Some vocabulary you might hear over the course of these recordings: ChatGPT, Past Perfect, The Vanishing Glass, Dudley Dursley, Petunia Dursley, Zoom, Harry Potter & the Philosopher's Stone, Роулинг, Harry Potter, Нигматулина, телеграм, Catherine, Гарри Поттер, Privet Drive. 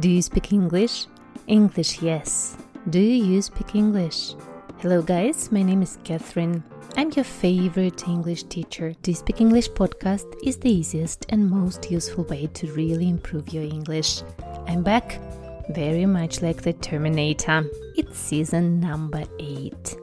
Do you speak English? English, yes. Do you speak English? Hello guys, my name is Catherine. I'm your favorite English teacher. The Speak English podcast is the easiest and most useful way to really improve your English. I'm back, very much like the Terminator. It's season number 8.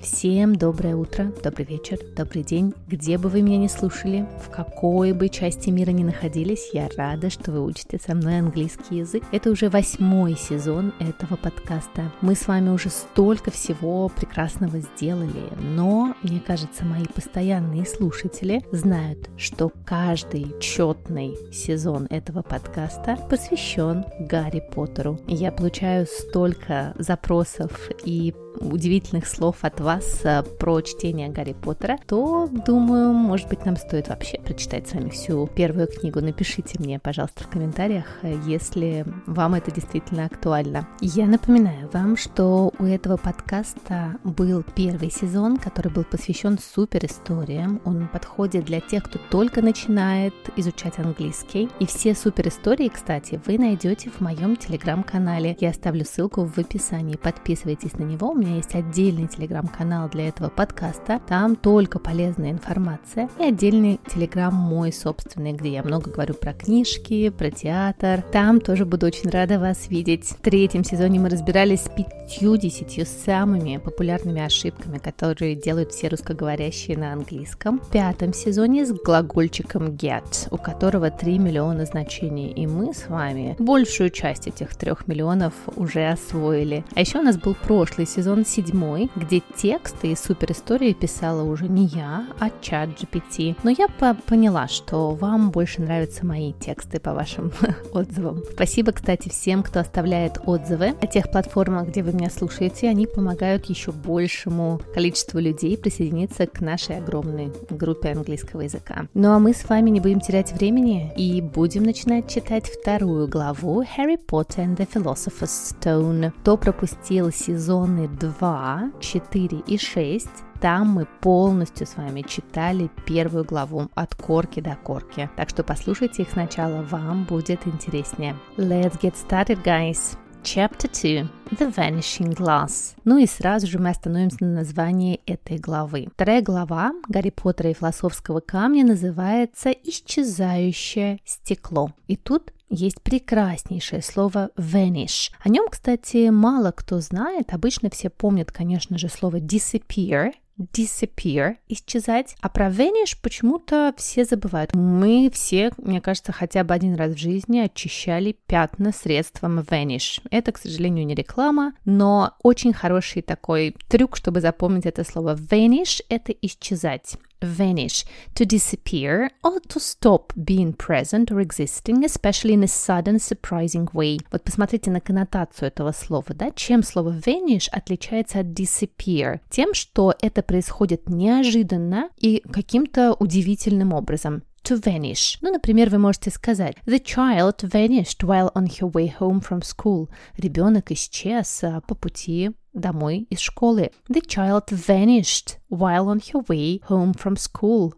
Всем доброе утро, добрый вечер, добрый день, где бы вы меня ни слушали, в какой бы части мира ни находились, я рада, что вы учите со мной английский язык. Это уже 8-й сезон этого подкаста. Мы с вами уже столько всего прекрасного сделали, но, мне кажется, мои постоянные слушатели знают, что каждый четный сезон этого подкаста посвящен Гарри Поттеру. Я получаю столько запросов и удивительных слов от вас про чтение Гарри Поттера, то, думаю, может быть, нам стоит вообще прочитать с вами всю первую книгу. Напишите мне, пожалуйста, в комментариях, если вам это действительно актуально. Я напоминаю вам, что у этого подкаста был первый сезон, который был посвящен суперисториям. Он подходит для тех, кто только начинает изучать английский. И все суперистории, кстати, вы найдете в моем телеграм-канале. Я оставлю ссылку в описании. Подписывайтесь на него. У меня есть отдельный телеграм-канал для этого подкаста, там только полезная информация, и отдельный телеграм мой собственный, где я много говорю про книжки, про театр. Там тоже буду очень рада вас видеть. В третьем сезоне мы разбирались с 50 самыми популярными ошибками, которые делают все русскоговорящие на английском. В 5 сезоне с глагольчиком get, у которого 3 миллиона значений, и мы с вами большую часть этих 3 миллионов уже освоили. А еще у нас был прошлый сезон 7, где тексты и суперистории писала уже не я, а ChatGPT. Но я поняла, что вам больше нравятся мои тексты по вашим отзывам. Спасибо, кстати, всем, кто оставляет отзывы на тех платформах, где вы меня слушаете. Они помогают еще большему количеству людей присоединиться к нашей огромной группе английского языка. Ну а мы с вами не будем терять времени и будем начинать читать 2 главу Harry Potter and the Philosopher's Stone. Кто пропустил сезоны 2, 4 и 6, там мы полностью с вами читали 1 главу от корки до корки. Так что послушайте их сначала, вам будет интереснее. Let's get started, guys! Chapter 2. The Vanishing Glass. Ну и сразу же мы остановимся на названии этой главы. 2 глава Гарри Поттера и философского камня называется «Исчезающее стекло». И тут есть прекраснейшее слово vanish. О нем, кстати, мало кто знает. Обычно все помнят, конечно же, слово disappear. Disappear, исчезать. А про vanish почему-то все забывают. Мы все, мне кажется, хотя бы один раз в жизни очищали пятна средством vanish. Это, к сожалению, не реклама, но очень хороший такой трюк, чтобы запомнить это слово. Vanish – это исчезать. Vanish, to disappear or to stop being present or existing, especially in a sudden, surprising way. Вот посмотрите на коннотацию этого слова, да? Чем слово vanish отличается от disappear? Тем, что это происходит неожиданно и каким-то удивительным образом. To vanish. Ну, например, вы можете сказать The child vanished while on her way home from school. Ребенок исчез по пути домой из школы. The child vanished while on her way home from school.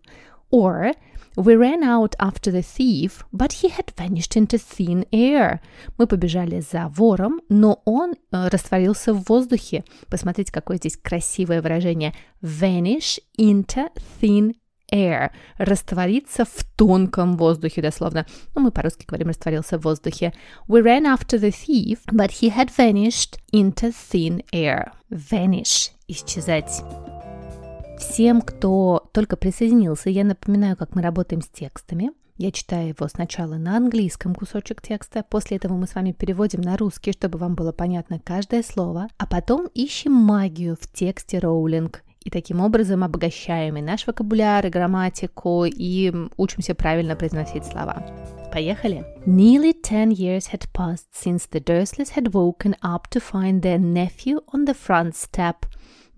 Or we ran out after the thief, but he had vanished into thin air. Мы побежали за вором, но он растворился в воздухе. Посмотрите, какое здесь красивое выражение. Vanish into thin air. Раствориться в тонком воздухе, дословно. Ну, мы по-русски говорим «растворился в воздухе». We ran after the thief, but he had vanished into thin air. Vanish. Исчезать. Всем, кто только присоединился, я напоминаю, как мы работаем с текстами. Я читаю его сначала на английском кусочек текста, после этого мы с вами переводим на русский, чтобы вам было понятно каждое слово, а потом ищем магию в тексте Роулинг. И таким образом обогащаем и наш вокабуляр, и грамматику, и учимся правильно произносить слова. Поехали! Nearly 10 years had passed since the Dursleys had woken up to find their nephew on the front step.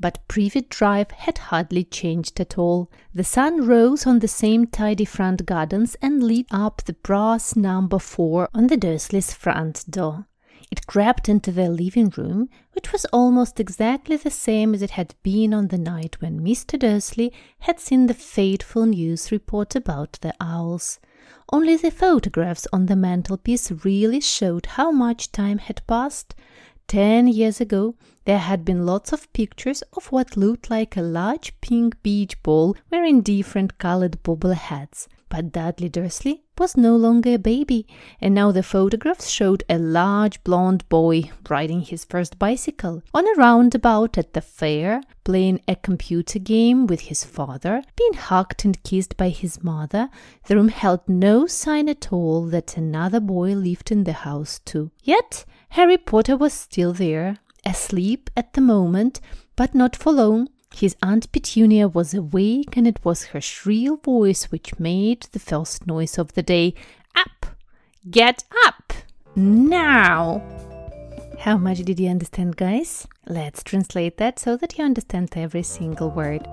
But Privet Drive had hardly changed at all. The sun rose on the same tidy front gardens and lit up the brass number 4 on the Dursleys' front door. It crept into their living room, which was almost exactly the same as it had been on the night when Mr. Dursley had seen the fateful news report about the owls. Only the photographs on the mantelpiece really showed how much time had passed. 10 years ago there had been lots of pictures of what looked like a large pink beach ball wearing different colored bobble hats. But Dudley Dursley was no longer a baby, and now the photographs showed a large blond boy riding his first bicycle, on a roundabout at the fair, playing a computer game with his father, being hugged and kissed by his mother. The room held no sign at all that another boy lived in the house too. Yet Harry Potter was still there, asleep at the moment, but not for long. His Aunt Petunia was awake, and it was her shrill voice which made the first noise of the day. Up! Get up! Now! How much did you understand, guys? Let's translate that so that you understand every single word.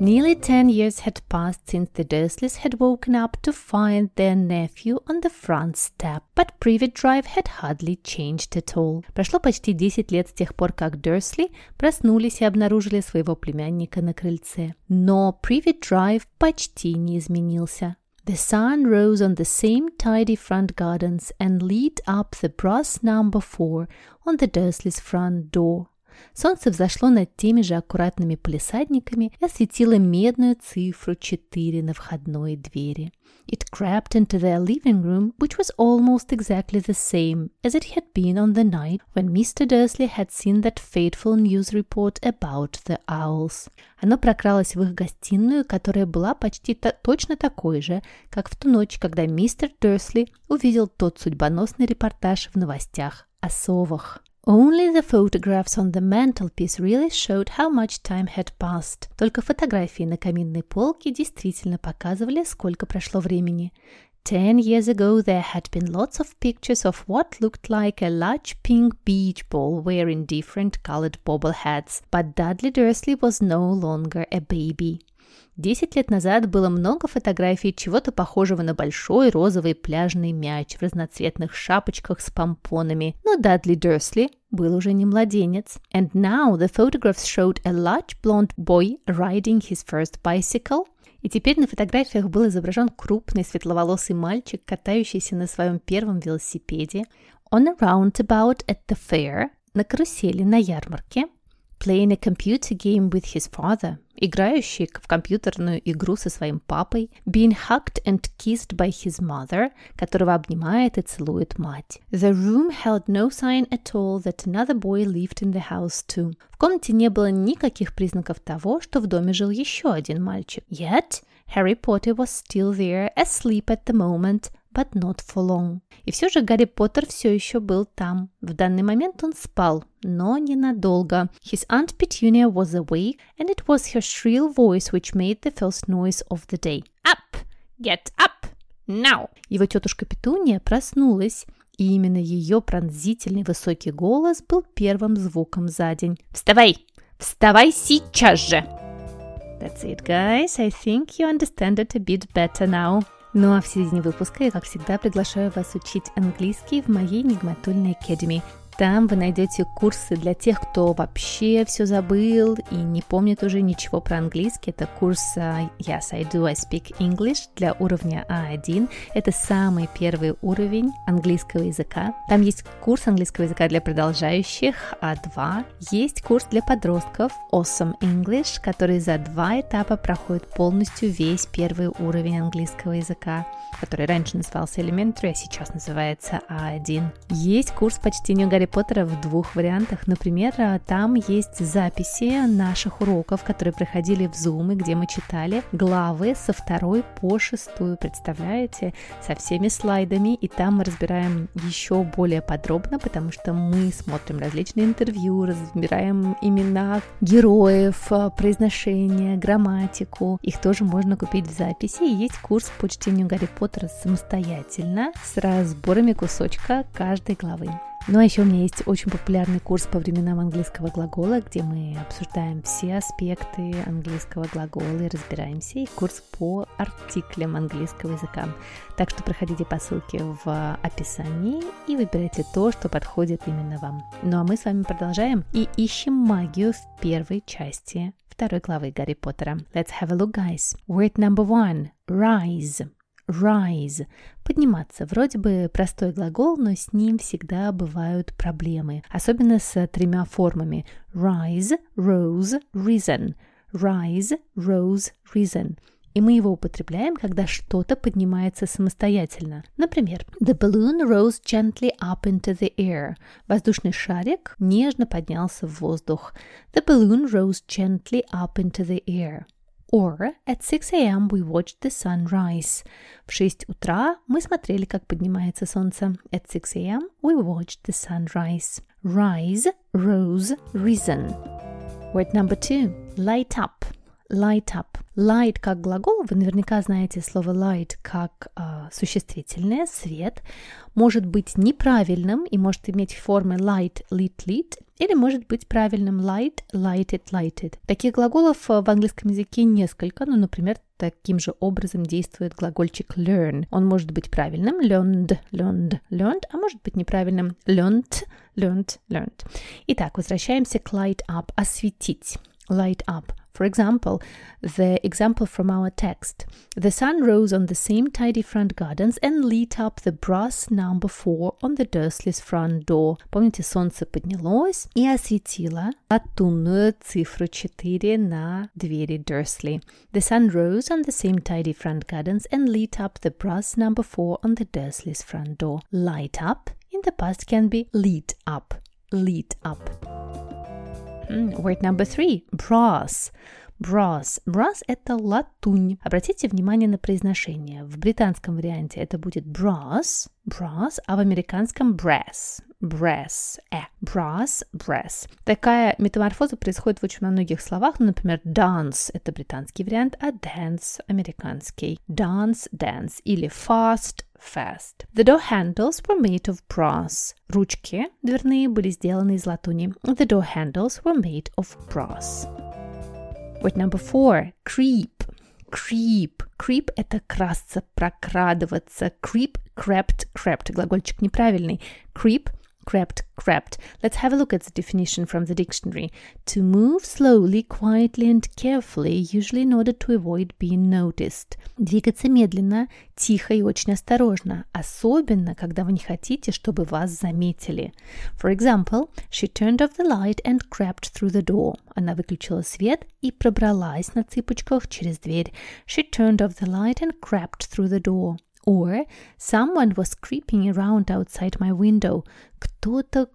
Nearly 10 years had passed since the Dursleys had woken up to find their nephew on the front step, but Privet Drive had hardly changed at all. Прошло почти 10 лет с тех пор, как Дерсли проснулись и обнаружили своего племянника на крыльце. Но Privet Drive почти не изменился. The sun rose on the same tidy front gardens and lit up the brass number 4 on the Dursleys' front door. Солнце взошло над теми же аккуратными палисадниками и осветило медную цифру 4 на входной двери. It crept into their living room, which was almost exactly the same as it had been on the night when Mr. Dursley had seen that fateful news report about the owls. Оно прокралось в их гостиную, которая была почти точно такой же, как в ту ночь, когда мистер Дерсли увидел тот судьбоносный репортаж в новостях о совах. Only the photographs on the mantelpiece really showed how much time had passed. Только фотографии на каминной полке действительно показывали, сколько прошло времени. 10 years ago there had been lots of pictures of what looked like a large pink beach ball wearing different colored bobble hats, but Dudley Dursley was no longer a baby. 10 лет назад было много фотографий чего-то похожего на большой розовый пляжный мяч в разноцветных шапочках с помпонами, но Дадли Дерсли был уже не младенец. And now the photographs showed a large blonde boy riding his first bicycle. И теперь на фотографиях был изображен крупный светловолосый мальчик, катающийся на своем первом велосипеде on a roundabout at the fair, на карусели на ярмарке, playing a computer game with his father, играющий в компьютерную игру со своим папой, being hugged and kissed by his mother, которого обнимает и целует мать. The room held no sign at all that another boy lived in the house too. В комнате не было никаких признаков того, что в доме жил еще один мальчик. Yet, Harry Potter was still there, asleep at the moment, but not for long. И все же Гарри Поттер все еще был там. В данный момент он спал, но ненадолго. His Aunt Petunia was awake, and it was her shrill voice which made the first noise of the day. Up! Get up! Now! Его тетушка Петуния проснулась, и именно ее пронзительный высокий голос был первым звуком за день. Вставай! Вставай сейчас же! That's it, guys. I think you understand it a bit better now. Ну а в середине выпуска я, как всегда, приглашаю вас учить английский в моей Нигматулиной Academy. Там вы найдете курсы для тех, кто вообще все забыл и не помнит уже ничего про английский. Это курс Yes, I do, I speak English для уровня A1. Это самый первый уровень английского языка. Там есть курс английского языка для продолжающих A2. Есть курс для подростков Awesome English, который за 2 этапа проходит полностью весь первый уровень английского языка, который раньше назывался Elementary, а сейчас называется A1. Есть курс «Почтению Гарри Поттера» в 2 вариантах. Например, там есть записи наших уроков, которые проходили в Zoom, и где мы читали главы со 2 по 6, представляете, со всеми слайдами, и там мы разбираем еще более подробно, потому что мы смотрим различные интервью, разбираем имена героев, произношение, грамматику. Их тоже можно купить в записи. И есть курс по чтению Гарри Поттера самостоятельно с разборами кусочка каждой главы. Ну а еще у меня есть очень популярный курс по временам английского глагола, где мы обсуждаем все аспекты английского глагола и разбираемся, и курс по артиклям английского языка. Так что проходите по ссылке в описании и выбирайте то, что подходит именно вам. Ну а мы с вами продолжаем и ищем магию в первой части 2 главы Гарри Поттера. Let's have a look, guys. Word number 1. Rise. Rise – подниматься. Вроде бы простой глагол, но с ним всегда бывают проблемы. Особенно с тремя формами. Rise, rose, risen. Rise, rose, risen. И мы его употребляем, когда что-то поднимается самостоятельно. Например, The balloon rose gently up into the air. Воздушный шарик нежно поднялся в воздух. The balloon rose gently up into the air. Or, at 6 a.m. we watched the sunrise. В 6 утра мы смотрели, как поднимается солнце. At 6 a.m. we watched the sunrise. Rise, rose, risen. Word number 2. Light up. Light up. Light как глагол, вы наверняка знаете слово light как существительное, свет, может быть неправильным и может иметь формы light, lit, lit, или может быть правильным light, lighted, lighted. Таких глаголов в английском языке несколько, но, например, таким же образом действует глагольчик learn. Он может быть правильным learned, learned, learned, а может быть неправильным learnt, learnt, learnt. Итак, возвращаемся к light up, осветить. Light up. For example, the example from our text. The sun rose on the same tidy front gardens and lit up the brass number 4 on the Dursley's front door. Помните, солнце поднялось и осветило латунную цифру 4 на двери Dursley. The sun rose on the same tidy front gardens and lit up the brass number 4 on the Dursley's front door. Light up in the past can be lit up. Lit up. Word number 3. Brass. Brass. Brass – это латунь. Обратите внимание на произношение. В британском варианте это будет brass, brass, а в американском brass. Brass. Brass, brass. Такая метаморфоза происходит в очень многих словах. Например, dance – это британский вариант, а dance – американский. Dance, dance. Или fast, fast. The door handles were made of brass. Ручки дверные были сделаны из латуни. The door handles were made of brass. Word number 4. Creep. Creep. Creep – это красться, прокрадываться. Creep, crept, crept. Глагольчик неправильный. Creep, crept, crept. Let's have a look at the definition from the dictionary. To move slowly, quietly and carefully, usually in order to avoid being noticed. Двигаться медленно, тихо и очень осторожно, особенно, когда вы не хотите, чтобы вас заметили. For example, she turned off the light and crept through the door. Она выключила свет и пробралась на цыпочках через дверь. She turned off the light and crept through the door. Or, someone was creeping around outside my window. Кто-то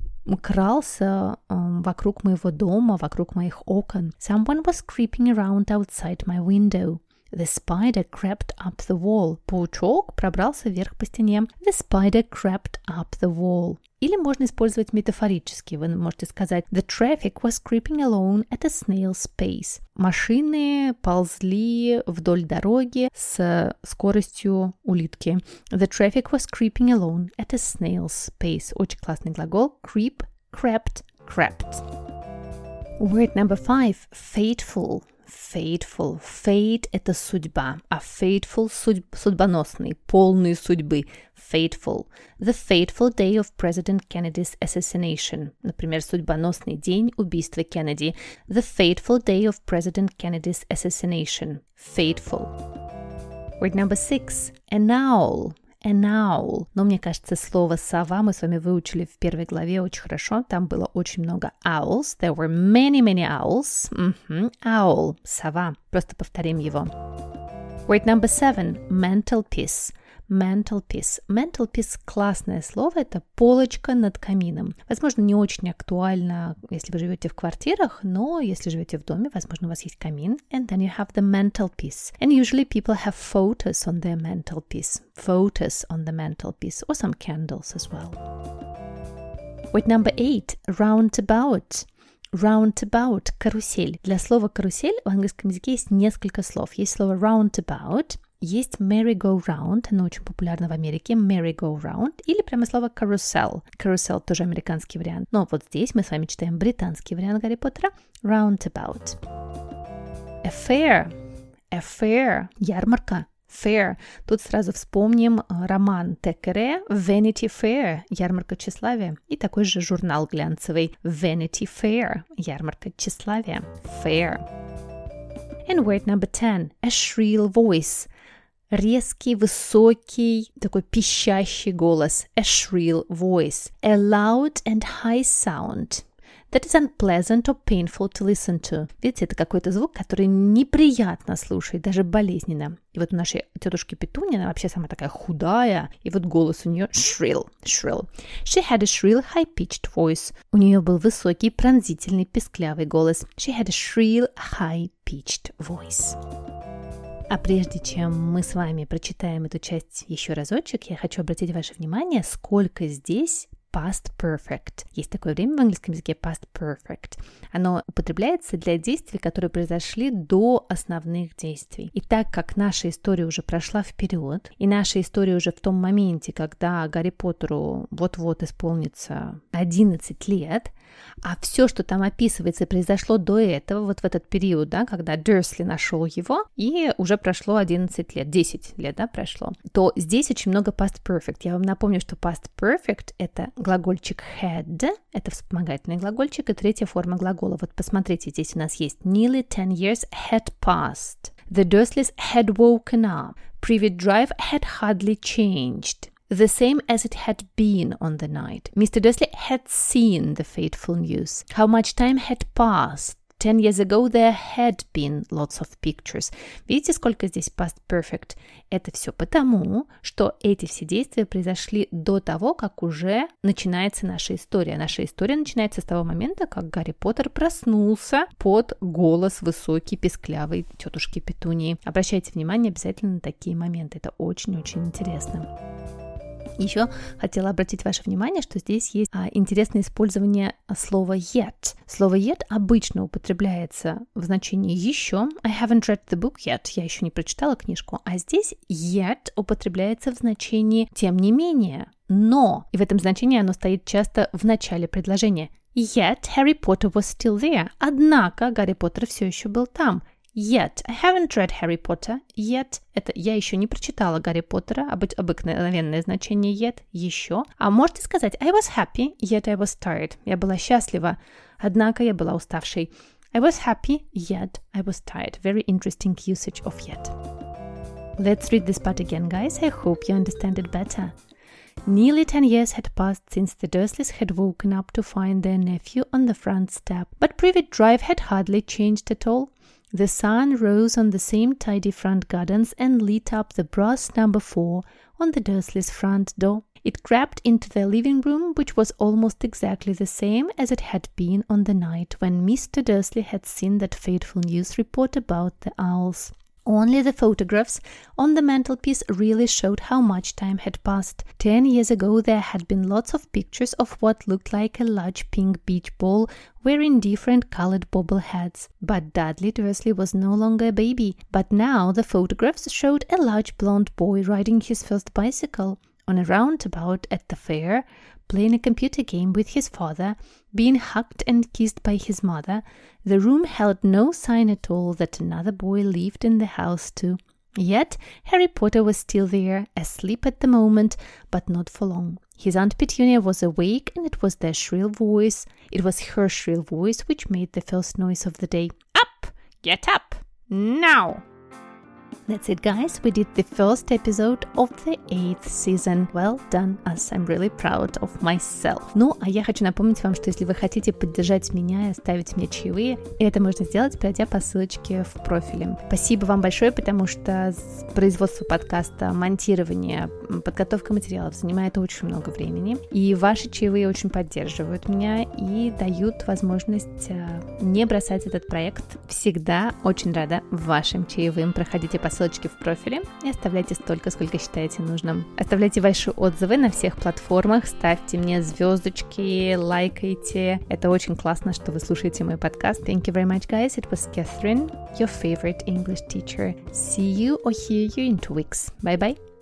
крался вокруг моего дома, вокруг моих окон. Someone was creeping around outside my window. The spider crept up the wall. Паучок пробрался вверх по стене. The spider crept up the wall. Или можно использовать метафорически. Вы можете сказать The traffic was creeping along at a snail's pace. Машины ползли вдоль дороги с скоростью улитки. The traffic was creeping along at a snail's pace. Очень классный глагол. Creep, crept, crept. Word number 5. Fateful. Fateful. Fate – это судьба, а fateful – судьбоносный, полный судьбы. Fateful. The fateful day of President Kennedy's assassination. Например, судьбоносный день убийства Кеннеди. The fateful day of President Kennedy's assassination. Fateful. Word number 6. An owl. An owl. Но мне кажется, слово «сова» мы с вами выучили в первой главе очень хорошо. Там было очень много owls. There were many, many owls. Owl. Сова. Просто повторим его. Word number 7. Mantel piece. Mantel piece. Mantel piece – классное слово, это полочка над камином. Возможно, не очень актуально, если вы живете в квартирах, но если живете в доме, возможно, у вас есть камин. And then you have the mantel piece. And usually people have photos on their mantel piece. Photos on the mantel piece. Or some candles as well. Word number 8. Roundabout. Roundabout – карусель. Для слова «карусель» в английском языке есть несколько слов. Есть слово roundabout. Есть merry-go-round, оно очень популярно в Америке, merry-go-round, или прямо слово carousel. Carousel тоже американский вариант. Но вот здесь мы с вами читаем британский вариант Гарри Поттера, roundabout. A fair, a fair, ярмарка. Fair. Тут сразу вспомним роман Текере Vanity Fair, ярмарка тщеславия, и такой же журнал глянцевый Vanity Fair, ярмарка тщеславия, fair. And word number 10. A shrill voice. Резкий, высокий, такой пищащий голос. A shrill voice. A loud and high sound. That is unpleasant or painful to listen to. Видите, это какой-то звук, который неприятно слушать, даже болезненно. И вот у нашей тетушки Петуни, она вообще сама такая худая, и вот голос у нее shrill. She had a shrill, high-pitched voice. У нее был высокий, пронзительный, песклявый голос. She had a shrill, high-pitched voice. А прежде чем мы с вами прочитаем эту часть еще разочек, я хочу обратить ваше внимание, сколько здесь Past Perfect. Есть такое время в английском языке Past Perfect. Оно употребляется для действий, которые произошли до основных действий. И так как наша история уже прошла вперед, и наша история уже в том моменте, когда Гарри Поттеру вот-вот исполнится 11 лет, а все, что там описывается, произошло до этого, вот в этот период, да, когда Дерсли нашел его, и уже прошло 11 лет, 10 лет, да, прошло, то здесь очень много past perfect. Я вам напомню, что past perfect — это глагольчик had, это вспомогательный глагольчик, и третья форма глагола. Вот посмотрите, здесь у нас есть nearly 10 years had passed, the Dursleys had woken up, Privet Drive had hardly changed. The same as it had been on the night. Mr. Dursley had seen the fateful news. How much time had passed? 10 years ago there had been lots of pictures. Видите, сколько здесь past perfect? Это все потому, что эти все действия произошли до того, как уже начинается наша история. Наша история начинается с того момента, как Гарри Поттер проснулся под голос высокий, песклявый тетушки Петунии. Обращайте внимание обязательно на такие моменты. Это очень-очень интересно. Еще хотела обратить ваше внимание, что здесь есть интересное использование слова yet. Слово yet обычно употребляется в значении еще. I haven't read the book yet. Я еще не прочитала книжку. А здесь yet употребляется в значении тем не менее, но. И в этом значении оно стоит часто в начале предложения. Yet Harry Potter was still there. Однако Гарри Поттер все еще был там. Yet. I haven't read Harry Potter yet. Это я еще не прочитала Гарри Поттера, обыкновенное значение yet, еще. А можете сказать I was happy, yet I was tired. Я была счастлива, однако я была уставшей. I was happy, yet I was tired. Very interesting usage of yet. Let's read this part again, guys. I hope you understand it better. Nearly 10 years had passed since the Dursleys had woken up to find their nephew on the front step, but Privet Drive had hardly changed at all. The sun rose on the same tidy front gardens and lit up the brass number 4 on the Dursleys' front door. It crept into their living room, which was almost exactly the same as it had been on the night when Mr. Dursley had seen that fateful news report about the owls. Only the photographs on the mantelpiece really showed how much time had passed. 10 years ago there had been lots of pictures of what looked like a large pink beach ball wearing different colored bobbleheads. But Dudley Dursley was no longer a baby. But now the photographs showed a large blonde boy riding his first bicycle on a roundabout at the fair, playing a computer game with his father, being hugged and kissed by his mother. The room held no sign at all that another boy lived in the house too. Yet Harry Potter was still there, asleep at the moment, but not for long. His Aunt Petunia was awake, and it was their shrill voice. It was her shrill voice which made the first noise of the day. Up! Get up! Now! That's it, guys. We did the first episode of the 8th season. Well done us. I'm really proud of myself. Ну, а я хочу напомнить вам, что если вы хотите поддержать меня и оставить мне чаевые, это можно сделать, пройдя по ссылочке в профиле. Спасибо вам большое, потому что производство подкаста, монтирование, подготовка материалов занимает очень много времени. И ваши чаевые очень поддерживают меня и дают возможность не бросать этот проект. Всегда очень рада вашим чаевым. Проходите по ссылочке в профиле и оставляйте столько, сколько считаете нужным. Оставляйте ваши отзывы на всех платформах, ставьте мне звездочки, лайкайте. Это очень классно, что вы слушаете мой подкаст. Thank you very much, guys. It was Catherine, your favorite English teacher. See you or hear you in 2 weeks. Bye-bye.